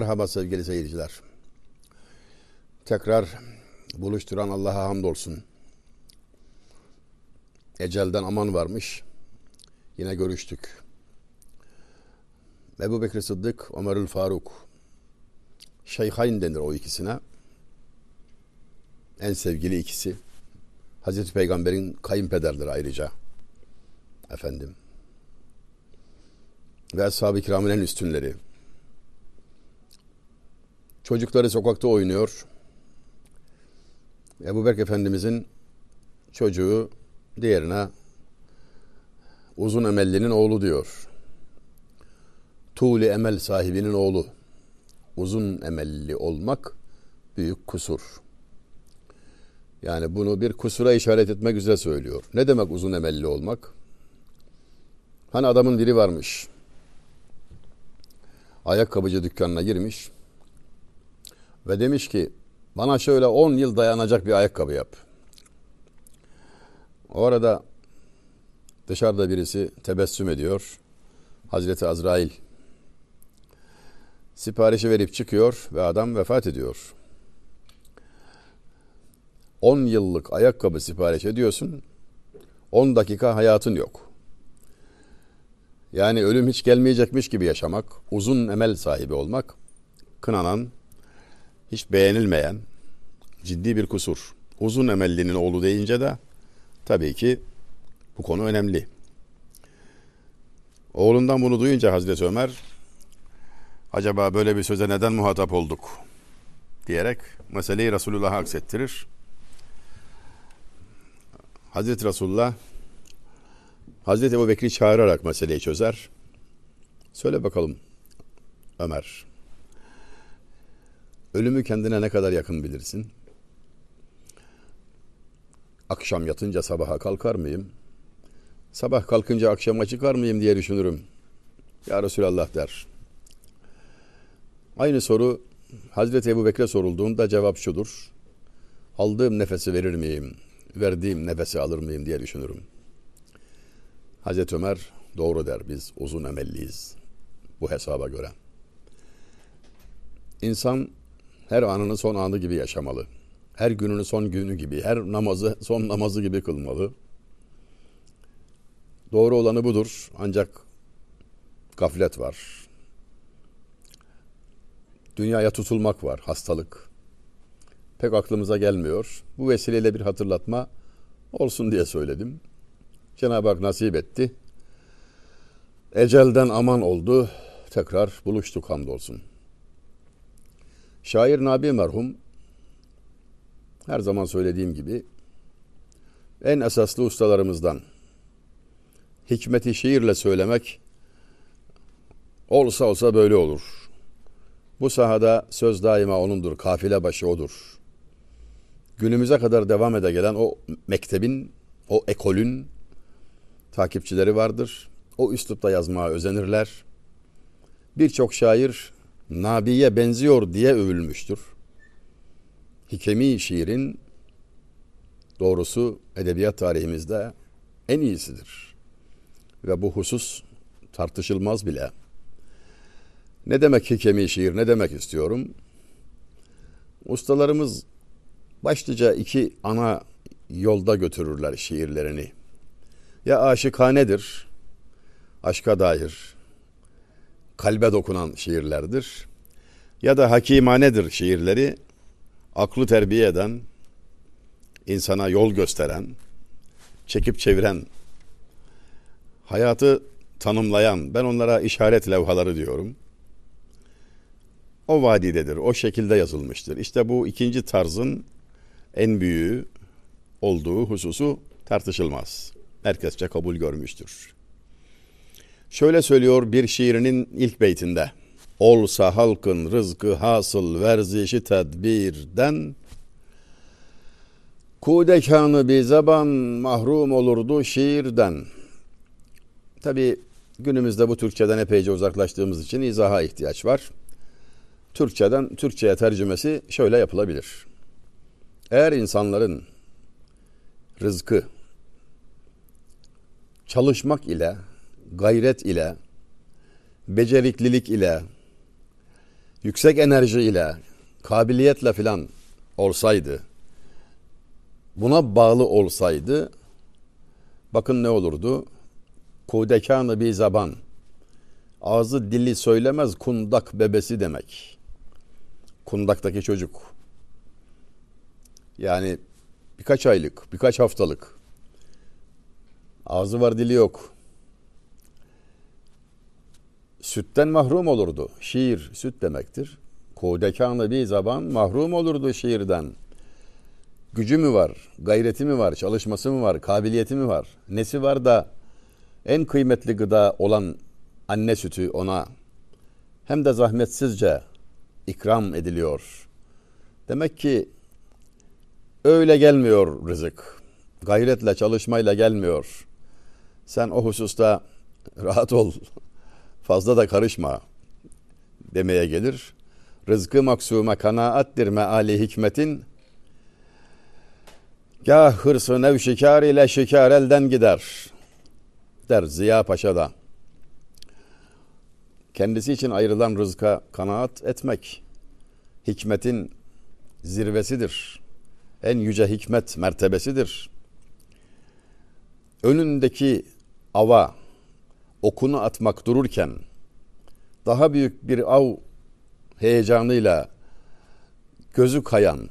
Merhaba sevgili seyirciler. Tekrar buluşturan Allah'a hamdolsun. Ecelden aman varmış. Yine görüştük. Ebubekir Sıddık, Ömer'ül Faruk. Şeyhayn denir o ikisine. En sevgili ikisi. Hazreti Peygamber'in kayınpederdir ayrıca. Efendim. Ve ashab-ı kiramın en üstünleri. Çocukları sokakta oynuyor. Ebubekir Efendimizin çocuğu diğerine uzun emellinin oğlu diyor. Tuğli emel sahibinin oğlu. Uzun emelli olmak büyük kusur. Yani bunu bir kusura işaret etmek üzere söylüyor. Ne demek uzun emelli olmak? Hani adamın biri varmış. Ayakkabıcı dükkanına girmiş. Ve demiş ki bana şöyle 10 yıl dayanacak bir ayakkabı yap. O arada dışarıda birisi tebessüm ediyor. Hazreti Azrail. Siparişi verip çıkıyor ve adam vefat ediyor. 10 yıllık ayakkabı sipariş ediyorsun. 10 dakika hayatın yok. Yani ölüm hiç gelmeyecekmiş gibi yaşamak, uzun emel sahibi olmak, kınanan, hiç beğenilmeyen ciddi bir kusur. Uzun emellinin oğlu deyince de tabii ki bu konu önemli. Oğlundan bunu duyunca Hazreti Ömer, acaba böyle bir söze neden muhatap olduk diyerek meseleyi Resulullah'a aksettirir. Hazreti Resulullah, Hazreti Ebu Bekir'i çağırarak meseleyi çözer. Söyle bakalım Ömer, ölümü kendine ne kadar yakın bilirsin? Akşam yatınca sabaha kalkar mıyım? Sabah kalkınca akşama çıkar mıyım diye düşünürüm. Ya Resulallah der. Aynı soru Hazreti Ebu Bekir'e sorulduğunda cevap şudur. Aldığım nefesi verir miyim? Verdiğim nefesi alır mıyım diye düşünürüm. Hazreti Ömer doğru der. Biz uzun emelliyiz bu hesaba göre. İnsan her anını son anı gibi yaşamalı. Her gününü son günü gibi, her namazı son namazı gibi kılmalı. Doğru olanı budur. Ancak gaflet var. Dünyaya tutulmak var, hastalık. Pek aklımıza gelmiyor. Bu vesileyle bir hatırlatma olsun diye söyledim. Cenab-ı Hak nasip etti. Ecelden aman oldu. Tekrar buluştuk hamdolsun. Şair Nabi merhum, her zaman söylediğim gibi, en esaslı ustalarımızdan. Hikmeti şiirle söylemek olsa olsa böyle olur. Bu sahada söz daima onundur, kafile başı odur. Günümüze kadar devam ede gelen o mektebin, o ekolün takipçileri vardır. O üslupta yazmaya özenirler. Birçok şair Nabi'ye benziyor diye övülmüştür. Hikemi şiirin doğrusu edebiyat tarihimizde en iyisidir. Ve bu husus tartışılmaz bile. Ne demek hikemi şiir, ne demek istiyorum? Ustalarımız başlıca iki ana yolda götürürler şiirlerini. Ya aşıkhanedir, aşka dair, kalbe dokunan şiirlerdir. Ya da hakimanedir şiirleri, aklı terbiye eden, insana yol gösteren, çekip çeviren, hayatı tanımlayan, ben onlara işaret levhaları diyorum. O vadidedir, o şekilde yazılmıştır. İşte bu ikinci tarzın en büyüğü olduğu hususu tartışılmaz. Herkesçe kabul görmüştür. Şöyle söylüyor bir şiirinin ilk beytinde. Olsa halkın rızkı hasıl verzişi tedbirden, kudekanı bir zaman mahrum olurdu şiirden. Tabii günümüzde bu Türkçeden epeyce uzaklaştığımız için izaha ihtiyaç var. Türkçeden Türkçe'ye tercümesi şöyle yapılabilir. Eğer insanların rızkı çalışmak ile, gayret ile, beceriklilik ile, yüksek enerjiyle, kabiliyetle filan olsaydı, buna bağlı olsaydı, bakın ne olurdu? Kudekan-ı bizaban, ağzı dili söylemez kundak bebesi demek. Kundaktaki çocuk. Yani birkaç aylık, birkaç haftalık. Ağzı var, dili yok. Sütten mahrum olurdu. Şiir süt demektir. Kudekan-ı bizaban mahrum olurdu şiirden. Gücü mü var, gayreti mi var, çalışması mı var, kabiliyeti mi var? Nesi var da en kıymetli gıda olan anne sütü ona hem de zahmetsizce ikram ediliyor. Demek ki öyle gelmiyor rızık. Gayretle, çalışmayla gelmiyor. Sen o hususta rahat ol, fazla da karışma demeye gelir. Rızkı maksume kanaattir meali hikmetin. Gâh hırsı nev şikâr ile şikâr elden gider der Ziya Paşa da. Kendisi için ayrılan rızka kanaat etmek hikmetin zirvesidir. En yüce hikmet mertebesidir. Önündeki ava okunu atmak dururken daha büyük bir av heyecanıyla gözü kayan,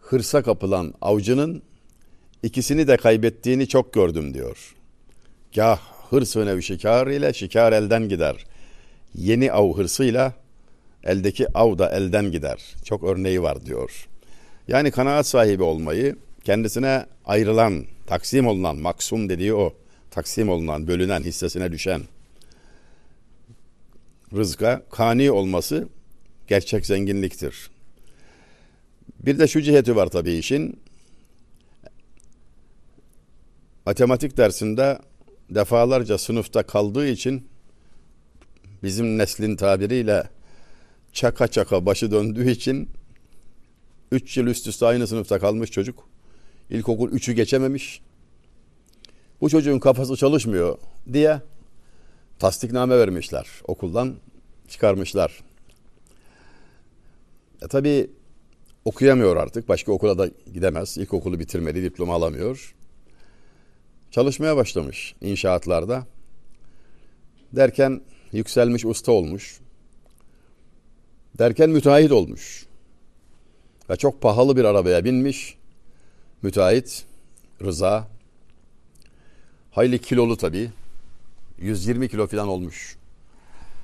hırsa kapılan avcının ikisini de kaybettiğini çok gördüm diyor. Gâh hırsı nev şikâr ile şikâr elden gider. Yeni av hırsıyla eldeki av da elden gider. Çok örneği var diyor. Yani kanaat sahibi olmayı, kendisine ayrılan, taksim olunan, maksum dediği o, taksim olunan, bölünen, hissesine düşen rızka kani olması gerçek zenginliktir. Bir de şu ciheti var tabii işin. Matematik dersinde defalarca sınıfta kaldığı için bizim neslin tabiriyle çaka çaka başı döndüğü için 3 yıl üst üste aynı sınıfta kalmış çocuk. İlkokul 3'ü geçememiş. Bu çocuğun kafası çalışmıyor diye tasdikname vermişler. Okuldan çıkarmışlar. Tabii okuyamıyor artık. Başka okula da gidemez. İlkokulu bitirmedi, diploma alamıyor. Çalışmaya başlamış inşaatlarda. Derken yükselmiş, usta olmuş. Derken müteahhit olmuş. Ve çok pahalı bir arabaya binmiş. Müteahhit Rıza. Hayli kilolu tabii. 120 kilo falan olmuş.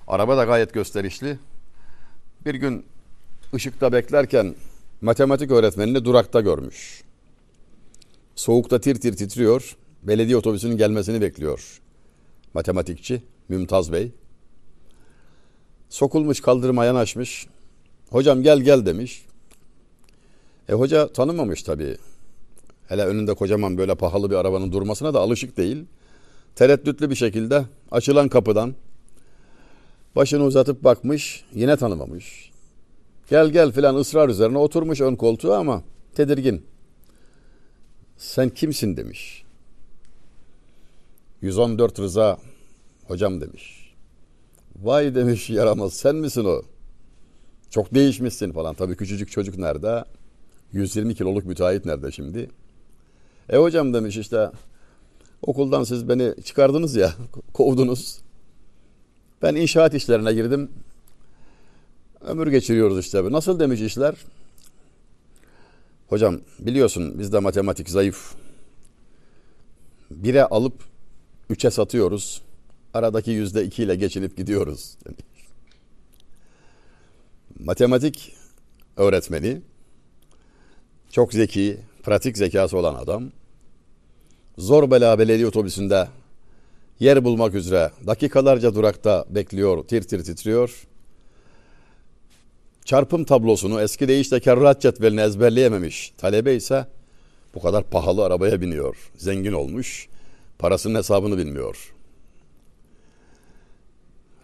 Araba da gayet gösterişli. Bir gün ışıkta beklerken matematik öğretmenini durakta görmüş. Soğukta tir tir titriyor. Belediye otobüsünün gelmesini bekliyor. Matematikçi Mümtaz Bey. Sokulmuş kaldırıma yanaşmış. Hocam gel gel demiş. Hoca tanımamış tabii. Hele önünde kocaman böyle pahalı bir arabanın durmasına da alışık değil. Tereddütlü bir şekilde açılan kapıdan başını uzatıp bakmış. Yine tanımamış. Gel gel filan ısrar üzerine oturmuş ön koltuğa ama tedirgin. Sen kimsin demiş. 114 Rıza hocam demiş. Vay demiş yaramaz sen misin o? Çok değişmişsin falan. Tabii küçücük çocuk nerede? 120 kiloluk müteahhit nerede şimdi? Hocam demiş işte okuldan siz beni çıkardınız ya kovdunuz. Ben inşaat işlerine girdim. Ömür geçiriyoruz işte. Nasıl demiş işler? Hocam biliyorsun bizde matematik zayıf. 1'e alıp 3'e satıyoruz. Aradaki %2 ile geçinip gidiyoruz demiş. Matematik öğretmeni çok zeki, pratik zekası olan adam. Zor bela belediye otobüsünde yer bulmak üzere dakikalarca durakta bekliyor, tir tir titriyor. Çarpım tablosunu eski deyiş tekerrat cetvelini ezberleyememiş. Talebe ise bu kadar pahalı arabaya biniyor. Zengin olmuş. Parasının hesabını bilmiyor.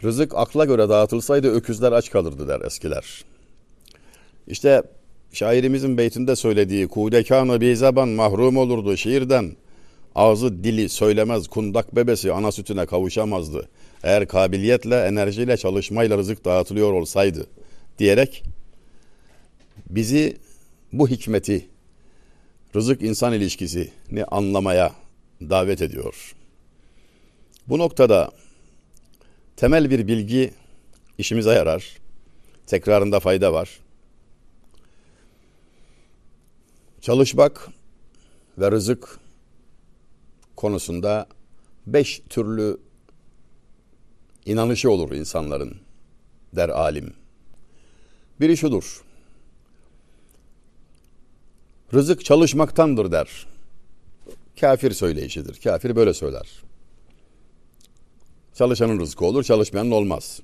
Rızık akla göre dağıtılsaydı öküzler aç kalırdı der eskiler. İşte şairimizin beytinde söylediği kudekan-ı bizaban mahrum olurdu şiirden. Ağzı dili söylemez kundak bebesi ana sütüne kavuşamazdı. Eğer kabiliyetle, enerjiyle, çalışmayla rızık dağıtılıyor olsaydı. diyerek bizi bu hikmeti, rızık-insan ilişkisini anlamaya davet ediyor. Bu noktada temel bir bilgi işimize yarar. Tekrarında fayda var. Çalışmak ve rızık konusunda 5 türlü inanışı olur insanların, der alim. Biri şudur: rızık çalışmaktandır, der. Kafir söyleyişidir. Kafir böyle söyler. Çalışanın rızkı olur, çalışmayanın olmaz.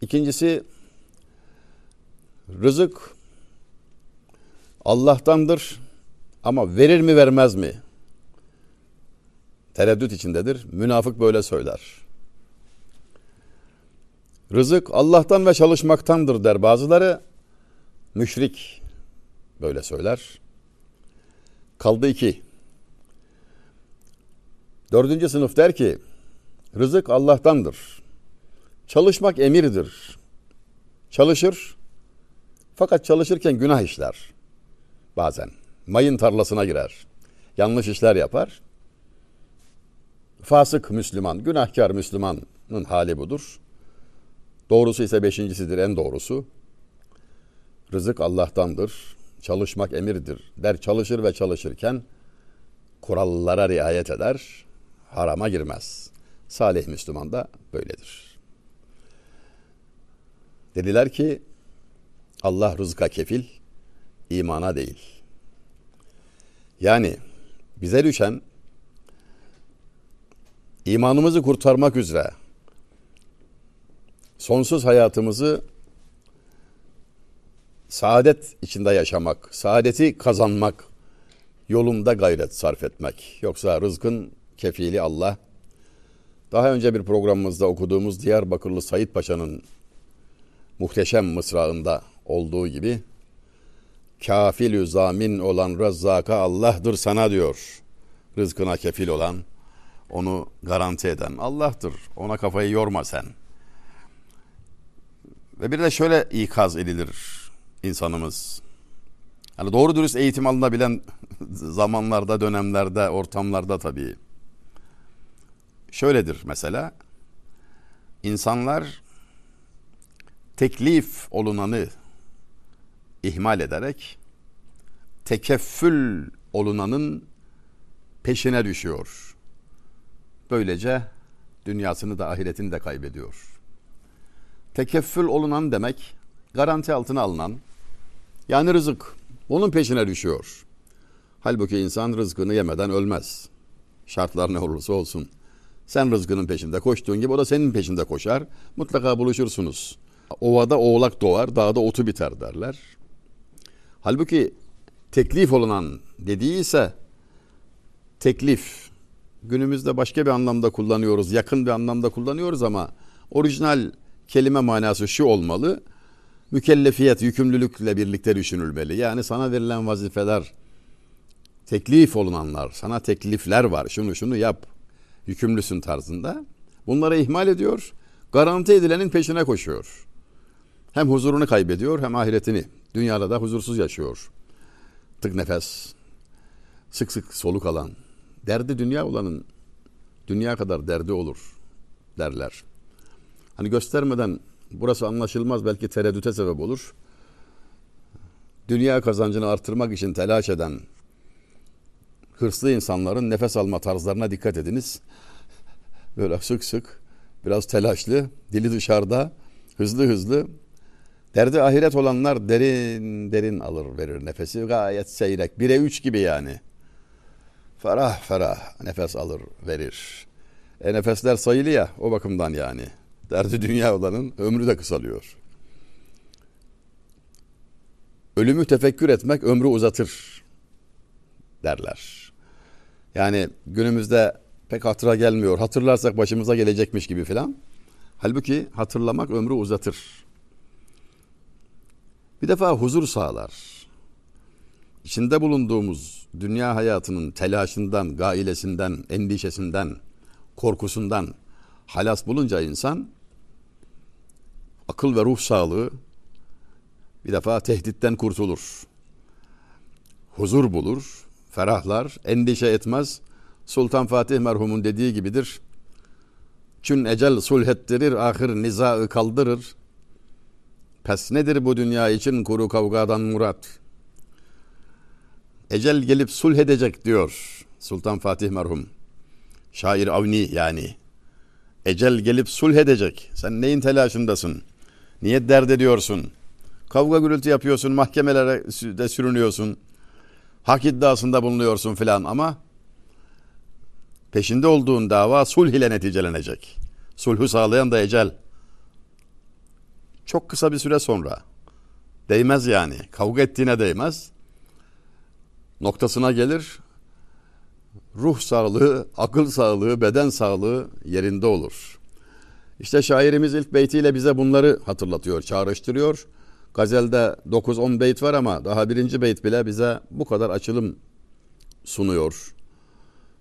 İkincisi, rızık Allah'tandır ama verir mi vermez mi? Tereddüt içindedir. Münafık böyle söyler. Rızık Allah'tan ve çalışmaktandır, der bazıları. Müşrik böyle söyler. Kaldı 2. 4. sınıf der ki, rızık Allah'tandır. Çalışmak emirdir. Çalışır, fakat çalışırken günah işler. Bazen mayın tarlasına girer. Yanlış işler yapar. Fasık Müslüman, günahkar Müslümanın hali budur. Doğrusu ise 5.'sidir, en doğrusu. Rızık Allah'tandır, çalışmak emirdir, der. Çalışır ve çalışırken kurallara riayet eder, harama girmez. Salih Müslüman da böyledir. Dediler ki, Allah rızka kefil, imana değil. Yani bize düşen, İmanımızı kurtarmak üzere sonsuz hayatımızı saadet içinde yaşamak, saadeti kazanmak yolunda gayret sarf etmek. Yoksa rızkın kefili Allah. Daha önce bir programımızda okuduğumuz Diyarbakırlı Said Paşa'nın muhteşem mısraında olduğu gibi, kafilü zamin olan Rezzaka Allah'dır sana, diyor. Rızkına kefil olan, onu garanti eden Allah'tır. Ona kafayı yorma sen. Ve bir de şöyle ikaz edilir insanımız. Yani doğru dürüst eğitim alınabilen zamanlarda, dönemlerde, ortamlarda tabii. Şöyledir mesela. İnsanlar teklif olunanı ihmal ederek tekeffül olunanın peşine düşüyor. Böylece dünyasını da ahiretini de kaybediyor. Tekeffül olunan demek, garanti altına alınan, yani rızık. Onun peşine düşüyor. Halbuki insan rızkını yemeden ölmez. Şartlar ne olursa olsun. Sen rızkının peşinde koştuğun gibi o da senin peşinde koşar. Mutlaka buluşursunuz. Ovada oğlak doğar, dağda otu biter, derler. Halbuki teklif olunan dediği ise, teklif günümüzde başka bir anlamda kullanıyoruz, yakın bir anlamda kullanıyoruz ama orijinal kelime manası şu olmalı: mükellefiyet, yükümlülükle birlikte düşünülmeli. Yani sana verilen vazifeler, teklif olunanlar, sana teklifler var, şunu şunu yap, yükümlüsün tarzında. Bunları ihmal ediyor, garanti edilenin peşine koşuyor. Hem huzurunu kaybediyor hem ahiretini. Dünyada da huzursuz yaşıyor. Tık nefes, sık sık soluk alan. Derdi dünya olanın dünya kadar derdi olur, derler. Hani göstermeden burası anlaşılmaz, belki tereddüte sebep olur. Dünya kazancını artırmak için telaş eden hırslı insanların nefes alma tarzlarına dikkat ediniz. Böyle sık sık, biraz telaşlı, dili dışarıda, hızlı hızlı. Derdi ahiret olanlar derin derin alır verir nefesi, gayet seyrek, 1'e 3 gibi yani. Ferah ferah nefes alır verir. Nefesler sayılı ya, o bakımdan yani. Derdi dünya olanın ömrü de kısalıyor. Ölümü tefekkür etmek ömrü uzatır, derler. Yani günümüzde pek hatıra gelmiyor. Hatırlarsak başımıza gelecekmiş gibi filan. Halbuki hatırlamak ömrü uzatır. Bir defa huzur sağlar. İçinde bulunduğumuz dünya hayatının telaşından, gailesinden, endişesinden, korkusundan halas bulunca insan, akıl ve ruh sağlığı bir defa tehditten kurtulur. Huzur bulur, ferahlar, endişe etmez. Sultan Fatih merhumun dediği gibidir. Çün ecel sulhettirir, ahir nizaı kaldırır. Pes nedir bu dünya için kuru kavgadan murat? Ecel gelip sulhedecek diyor Sultan Fatih merhum. Şair Avni yani. Ecel gelip sulhedecek. Sen neyin telaşındasın? Niye dert ediyorsun? Kavga gürültü yapıyorsun, mahkemelere de sürünüyorsun. Hak iddiasında bulunuyorsun filan ama peşinde olduğun dava sulh ile neticelenecek. Sulhu sağlayan da ecel. Çok kısa bir süre sonra. Değmez yani. Kavga ettiğine değmez. Noktasına gelir. Ruh sağlığı, akıl sağlığı, beden sağlığı yerinde olur. İşte şairimiz ilk beytiyle bize bunları hatırlatıyor, çağrıştırıyor. Gazelde 9-10 beyt var ama daha birinci beyt bile bize bu kadar açılım sunuyor.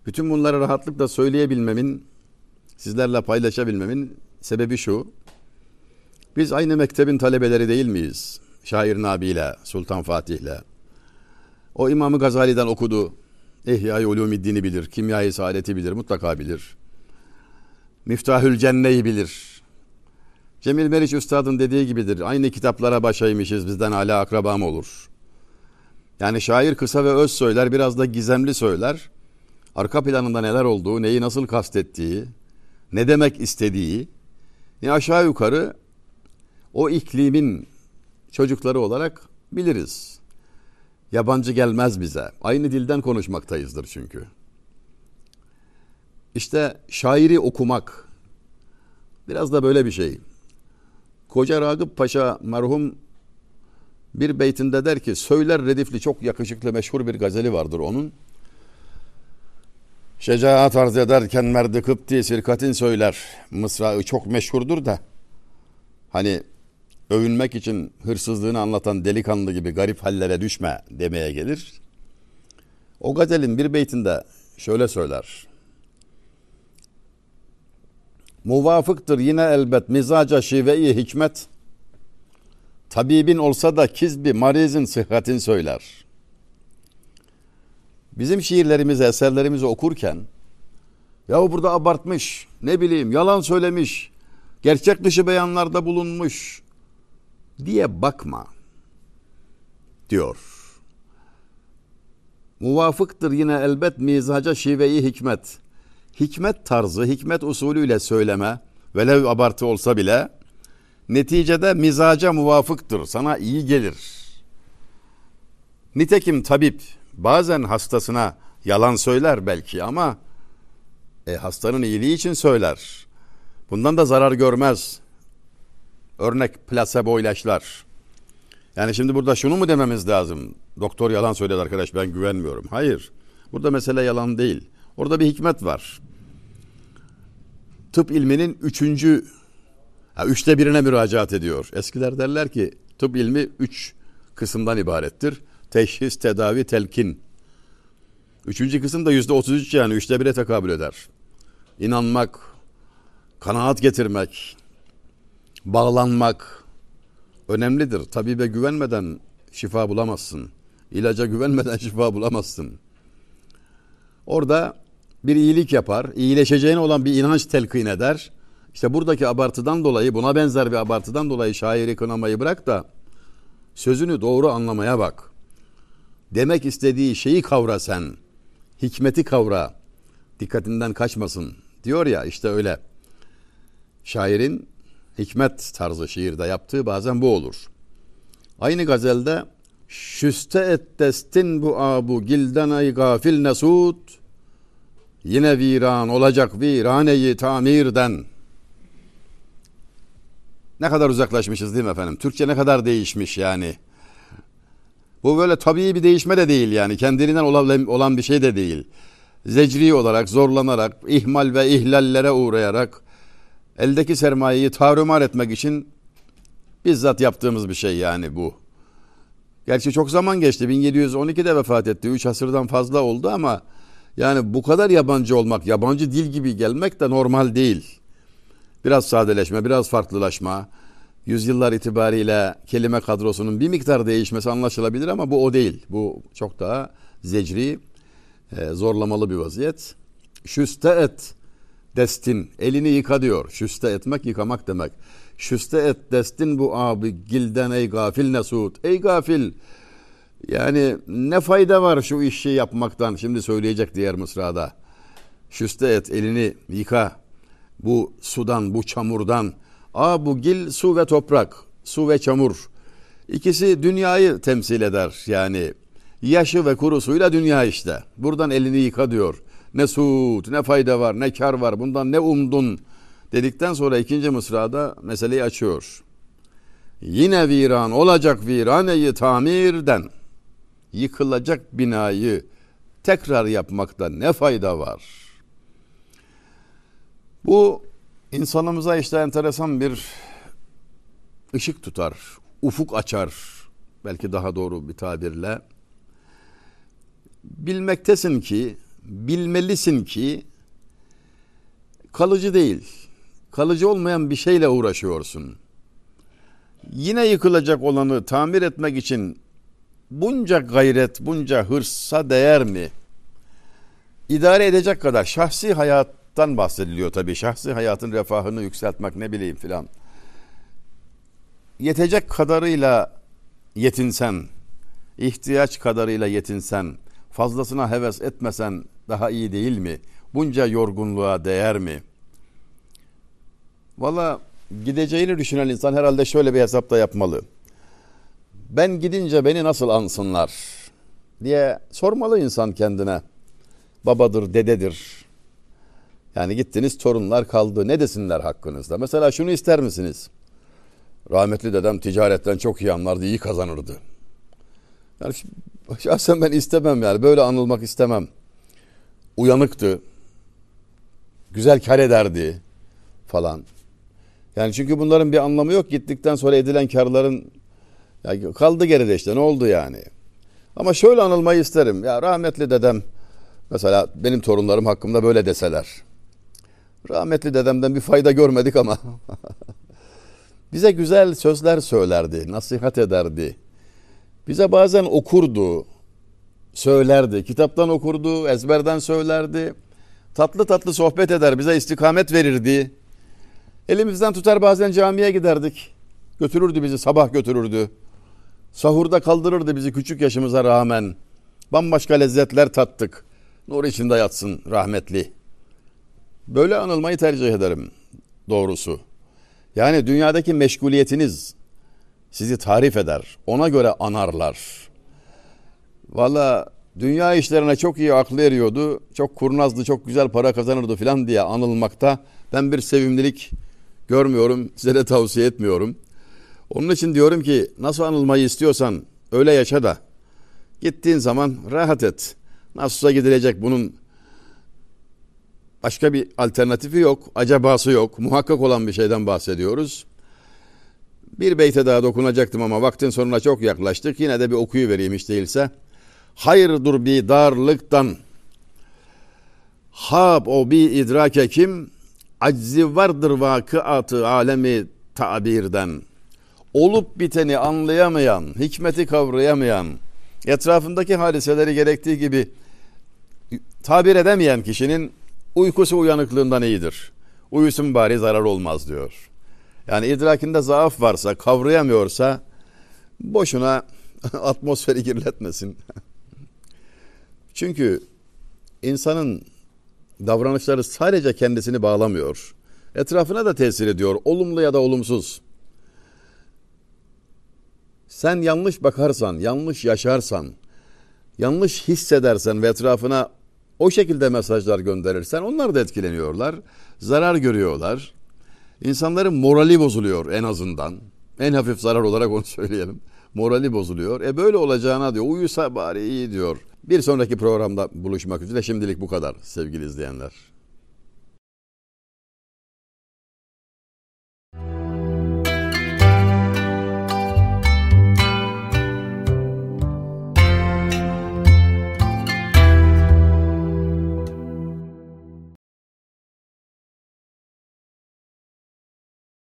Bütün bunları rahatlıkla söyleyebilmemin, sizlerle paylaşabilmemin sebebi şu. Biz aynı mektebin talebeleri değil miyiz? Şair Nabi ile, Sultan Fatih ile. O İmam-ı Gazali'den okudu. İhya-i Ulûmiddin'i bilir, Kimya-i Saadet'i bilir, mutlaka bilir. Miftahül Cenne'yi bilir. Cemil Meriç Üstad'ın dediği gibidir. Aynı kitaplara başaymışız, bizden âlâ akrabam olur. Yani şair kısa ve öz söyler, biraz da gizemli söyler. Arka planında neler olduğu, neyi nasıl kastettiği, ne demek istediği, ne aşağı yukarı o iklimin çocukları olarak biliriz. Yabancı gelmez bize. Aynı dilden konuşmaktayızdır çünkü. İşte şairi okumak biraz da böyle bir şey. Koca Ragıp Paşa merhum bir beytinde der ki, söyler redifli çok yakışıklı meşhur bir gazeli vardır onun. Şecaat arz ederken merdi kıpti sirkatin söyler. Mısrağı çok meşhurdur da hani övünmek için hırsızlığını anlatan delikanlı gibi garip hallere düşme demeye gelir. O gazelin bir beytinde şöyle söyler. Muvafıktır yine elbet mizaca şive-i hikmet. Tabibin olsa da kizbi marizin sıhhatin söyler. Bizim şiirlerimizi, eserlerimizi okurken yahu burada abartmış, ne bileyim yalan söylemiş, gerçek dışı beyanlarda bulunmuş diye bakma diyor. Muvafıktır yine elbet mizaca şive-i hikmet. Hikmet tarzı, hikmet usulüyle söyleme, velev abartı olsa bile neticede mizaca muvafıktır, sana iyi gelir. Nitekim tabip bazen hastasına yalan söyler belki ama hastanın iyiliği için söyler. Bundan da zarar görmez. Örnek plasebo ilaçlar. Yani şimdi burada şunu mu dememiz lazım? Doktor yalan söyledi arkadaş, ben güvenmiyorum. Hayır. Burada mesele yalan değil. Orada bir hikmet var. Tıp ilminin üçte birine müracaat ediyor. Eskiler derler ki tıp ilmi 3 kısımdan ibarettir. Teşhis, tedavi, telkin. 3. kısım da %33 yani 1/3'e tekabül eder. İnanmak, kanaat getirmek, bağlanmak önemlidir. Tabibe güvenmeden şifa bulamazsın. İlaca güvenmeden şifa bulamazsın. Orada bir iyilik yapar, iyileşeceğine olan bir inanç telkin eder. İşte buradaki abartıdan dolayı, buna benzer bir abartıdan dolayı şairi kınamayı bırak da sözünü doğru anlamaya bak. Demek istediği şeyi kavra sen. Hikmeti kavra. Dikkatinden kaçmasın diyor ya, işte öyle. Şairin hikmet tarzı şiirde yaptığı bazen bu olur. Aynı gazelde şüste et destin bu abu gilden ay gafil nesud yine viran olacak viraneyi tamirden. Ne kadar uzaklaşmışız değil mi efendim? Türkçe ne kadar değişmiş yani. Bu böyle tabii bir değişme de değil yani. Kendiliğinden olan bir şey de değil. Zecri olarak, zorlanarak, ihmal ve ihlallere uğrayarak eldeki sermayeyi tarumar etmek için bizzat yaptığımız bir şey yani bu. Gerçi çok zaman geçti. 1712'de vefat etti. 3 asırdan fazla oldu ama yani bu kadar yabancı olmak, yabancı dil gibi gelmek de normal değil. Biraz sadeleşme, biraz farklılaşma, yüzyıllar itibariyle kelime kadrosunun bir miktar değişmesi anlaşılabilir ama bu o değil. Bu çok daha zecri, zorlamalı bir vaziyet. Şüste et destin, elini yıka diyor. Şüste etmek, yıkamak demek. Şüste et destin bu abi gilden ey gafil nesud. Ey gafil, yani ne fayda var şu işi yapmaktan? Şimdi söyleyecek diğer mısrada. Şüste et, elini yıka bu sudan, bu çamurdan. Bu gil su ve toprak, su ve çamur. İkisi dünyayı temsil eder yani. Yaşı ve kurusuyla dünya işte. Buradan elini yıka diyor. Ne suud, ne fayda var, ne kar var, bundan ne umdun dedikten sonra ikinci mısrada meseleyi açıyor. Yine viran olacak viraneyi tamirden, yıkılacak binayı tekrar yapmakta ne fayda var? Bu insanımıza işte enteresan bir ışık tutar, ufuk açar, belki daha doğru bir tabirle. Bilmektesin ki, bilmelisin ki kalıcı değil, kalıcı olmayan bir şeyle uğraşıyorsun. Yine yıkılacak olanı tamir etmek için bunca gayret, bunca hırsa değer mi? İdare edecek kadar, şahsi hayattan bahsediliyor tabii. Şahsi hayatın refahını yükseltmek, ne bileyim filan. Yetecek kadarıyla yetinsen, ihtiyaç kadarıyla yetinsen, fazlasına heves etmesen daha iyi değil mi? Bunca yorgunluğa değer mi? Valla gideceğini düşünen insan herhalde şöyle bir hesap da yapmalı. Ben gidince beni nasıl ansınlar diye sormalı insan kendine. Babadır, dededir. Yani gittiniz, torunlar kaldı. Ne desinler hakkınızda? Mesela şunu ister misiniz? Rahmetli dedem ticaretten çok iyi anlardı, iyi kazanırdı. Yani şahsen ben istemem yani. Böyle anılmak istemem. Uyanıktı. Güzel kar ederdi falan. Yani çünkü bunların bir anlamı yok. Gittikten sonra edilen karların ya kaldı geride işte, ne oldu yani. Ama şöyle anılmayı isterim. Ya rahmetli dedem, mesela benim torunlarım hakkımda böyle deseler. Rahmetli dedemden bir fayda görmedik ama bize güzel sözler söylerdi, nasihat ederdi. Bize bazen okurdu, söylerdi. Kitaptan okurdu, ezberden söylerdi. Tatlı tatlı sohbet eder, bize istikamet verirdi. Elimizden tutar, bazen camiye giderdik. Götürürdü bizi, sabah götürürdü. Sahurda kaldırırdı bizi küçük yaşımıza rağmen. Bambaşka lezzetler tattık. Nur içinde yatsın rahmetli. Böyle anılmayı tercih ederim doğrusu. Yani dünyadaki meşguliyetiniz sizi tarif eder. Ona göre anarlar. Valla dünya işlerine çok iyi aklı eriyordu. Çok kurnazdı, çok güzel para kazanırdı falan diye anılmakta ben bir sevimlilik görmüyorum. Size de tavsiye etmiyorum. Onun için diyorum ki nasıl anılmayı istiyorsan öyle yaşa da gittiğin zaman rahat et. Nasılsa gidilecek, bunun başka bir alternatifi yok, acabası yok. Muhakkak olan bir şeyden bahsediyoruz. Bir beyte daha dokunacaktım ama vaktin sonuna çok yaklaştık. Yine de bir okuyuvereyim hiç değilse. Hayırdır bir darlıktan, hab o bir idrake kim, aczi vardır vakıatı alemi tabirden. Olup biteni anlayamayan, hikmeti kavrayamayan, etrafındaki hadiseleri gerektiği gibi tabir edemeyen kişinin uykusu uyanıklığından iyidir. Uyusun bari, zarar olmaz diyor. Yani idrakinde zaaf varsa, kavrayamıyorsa boşuna atmosferi kirletmesin. Çünkü insanın davranışları sadece kendisini bağlamıyor. Etrafına da tesir ediyor, olumlu ya da olumsuz. Sen yanlış bakarsan, yanlış yaşarsan, yanlış hissedersen ve etrafına o şekilde mesajlar gönderirsen onlar da etkileniyorlar, zarar görüyorlar. İnsanların morali bozuluyor en azından. En hafif zarar olarak onu söyleyelim. Morali bozuluyor. Böyle olacağına diyor, uyusa bari iyi diyor. Bir sonraki programda buluşmak üzere. Şimdilik bu kadar sevgili izleyenler.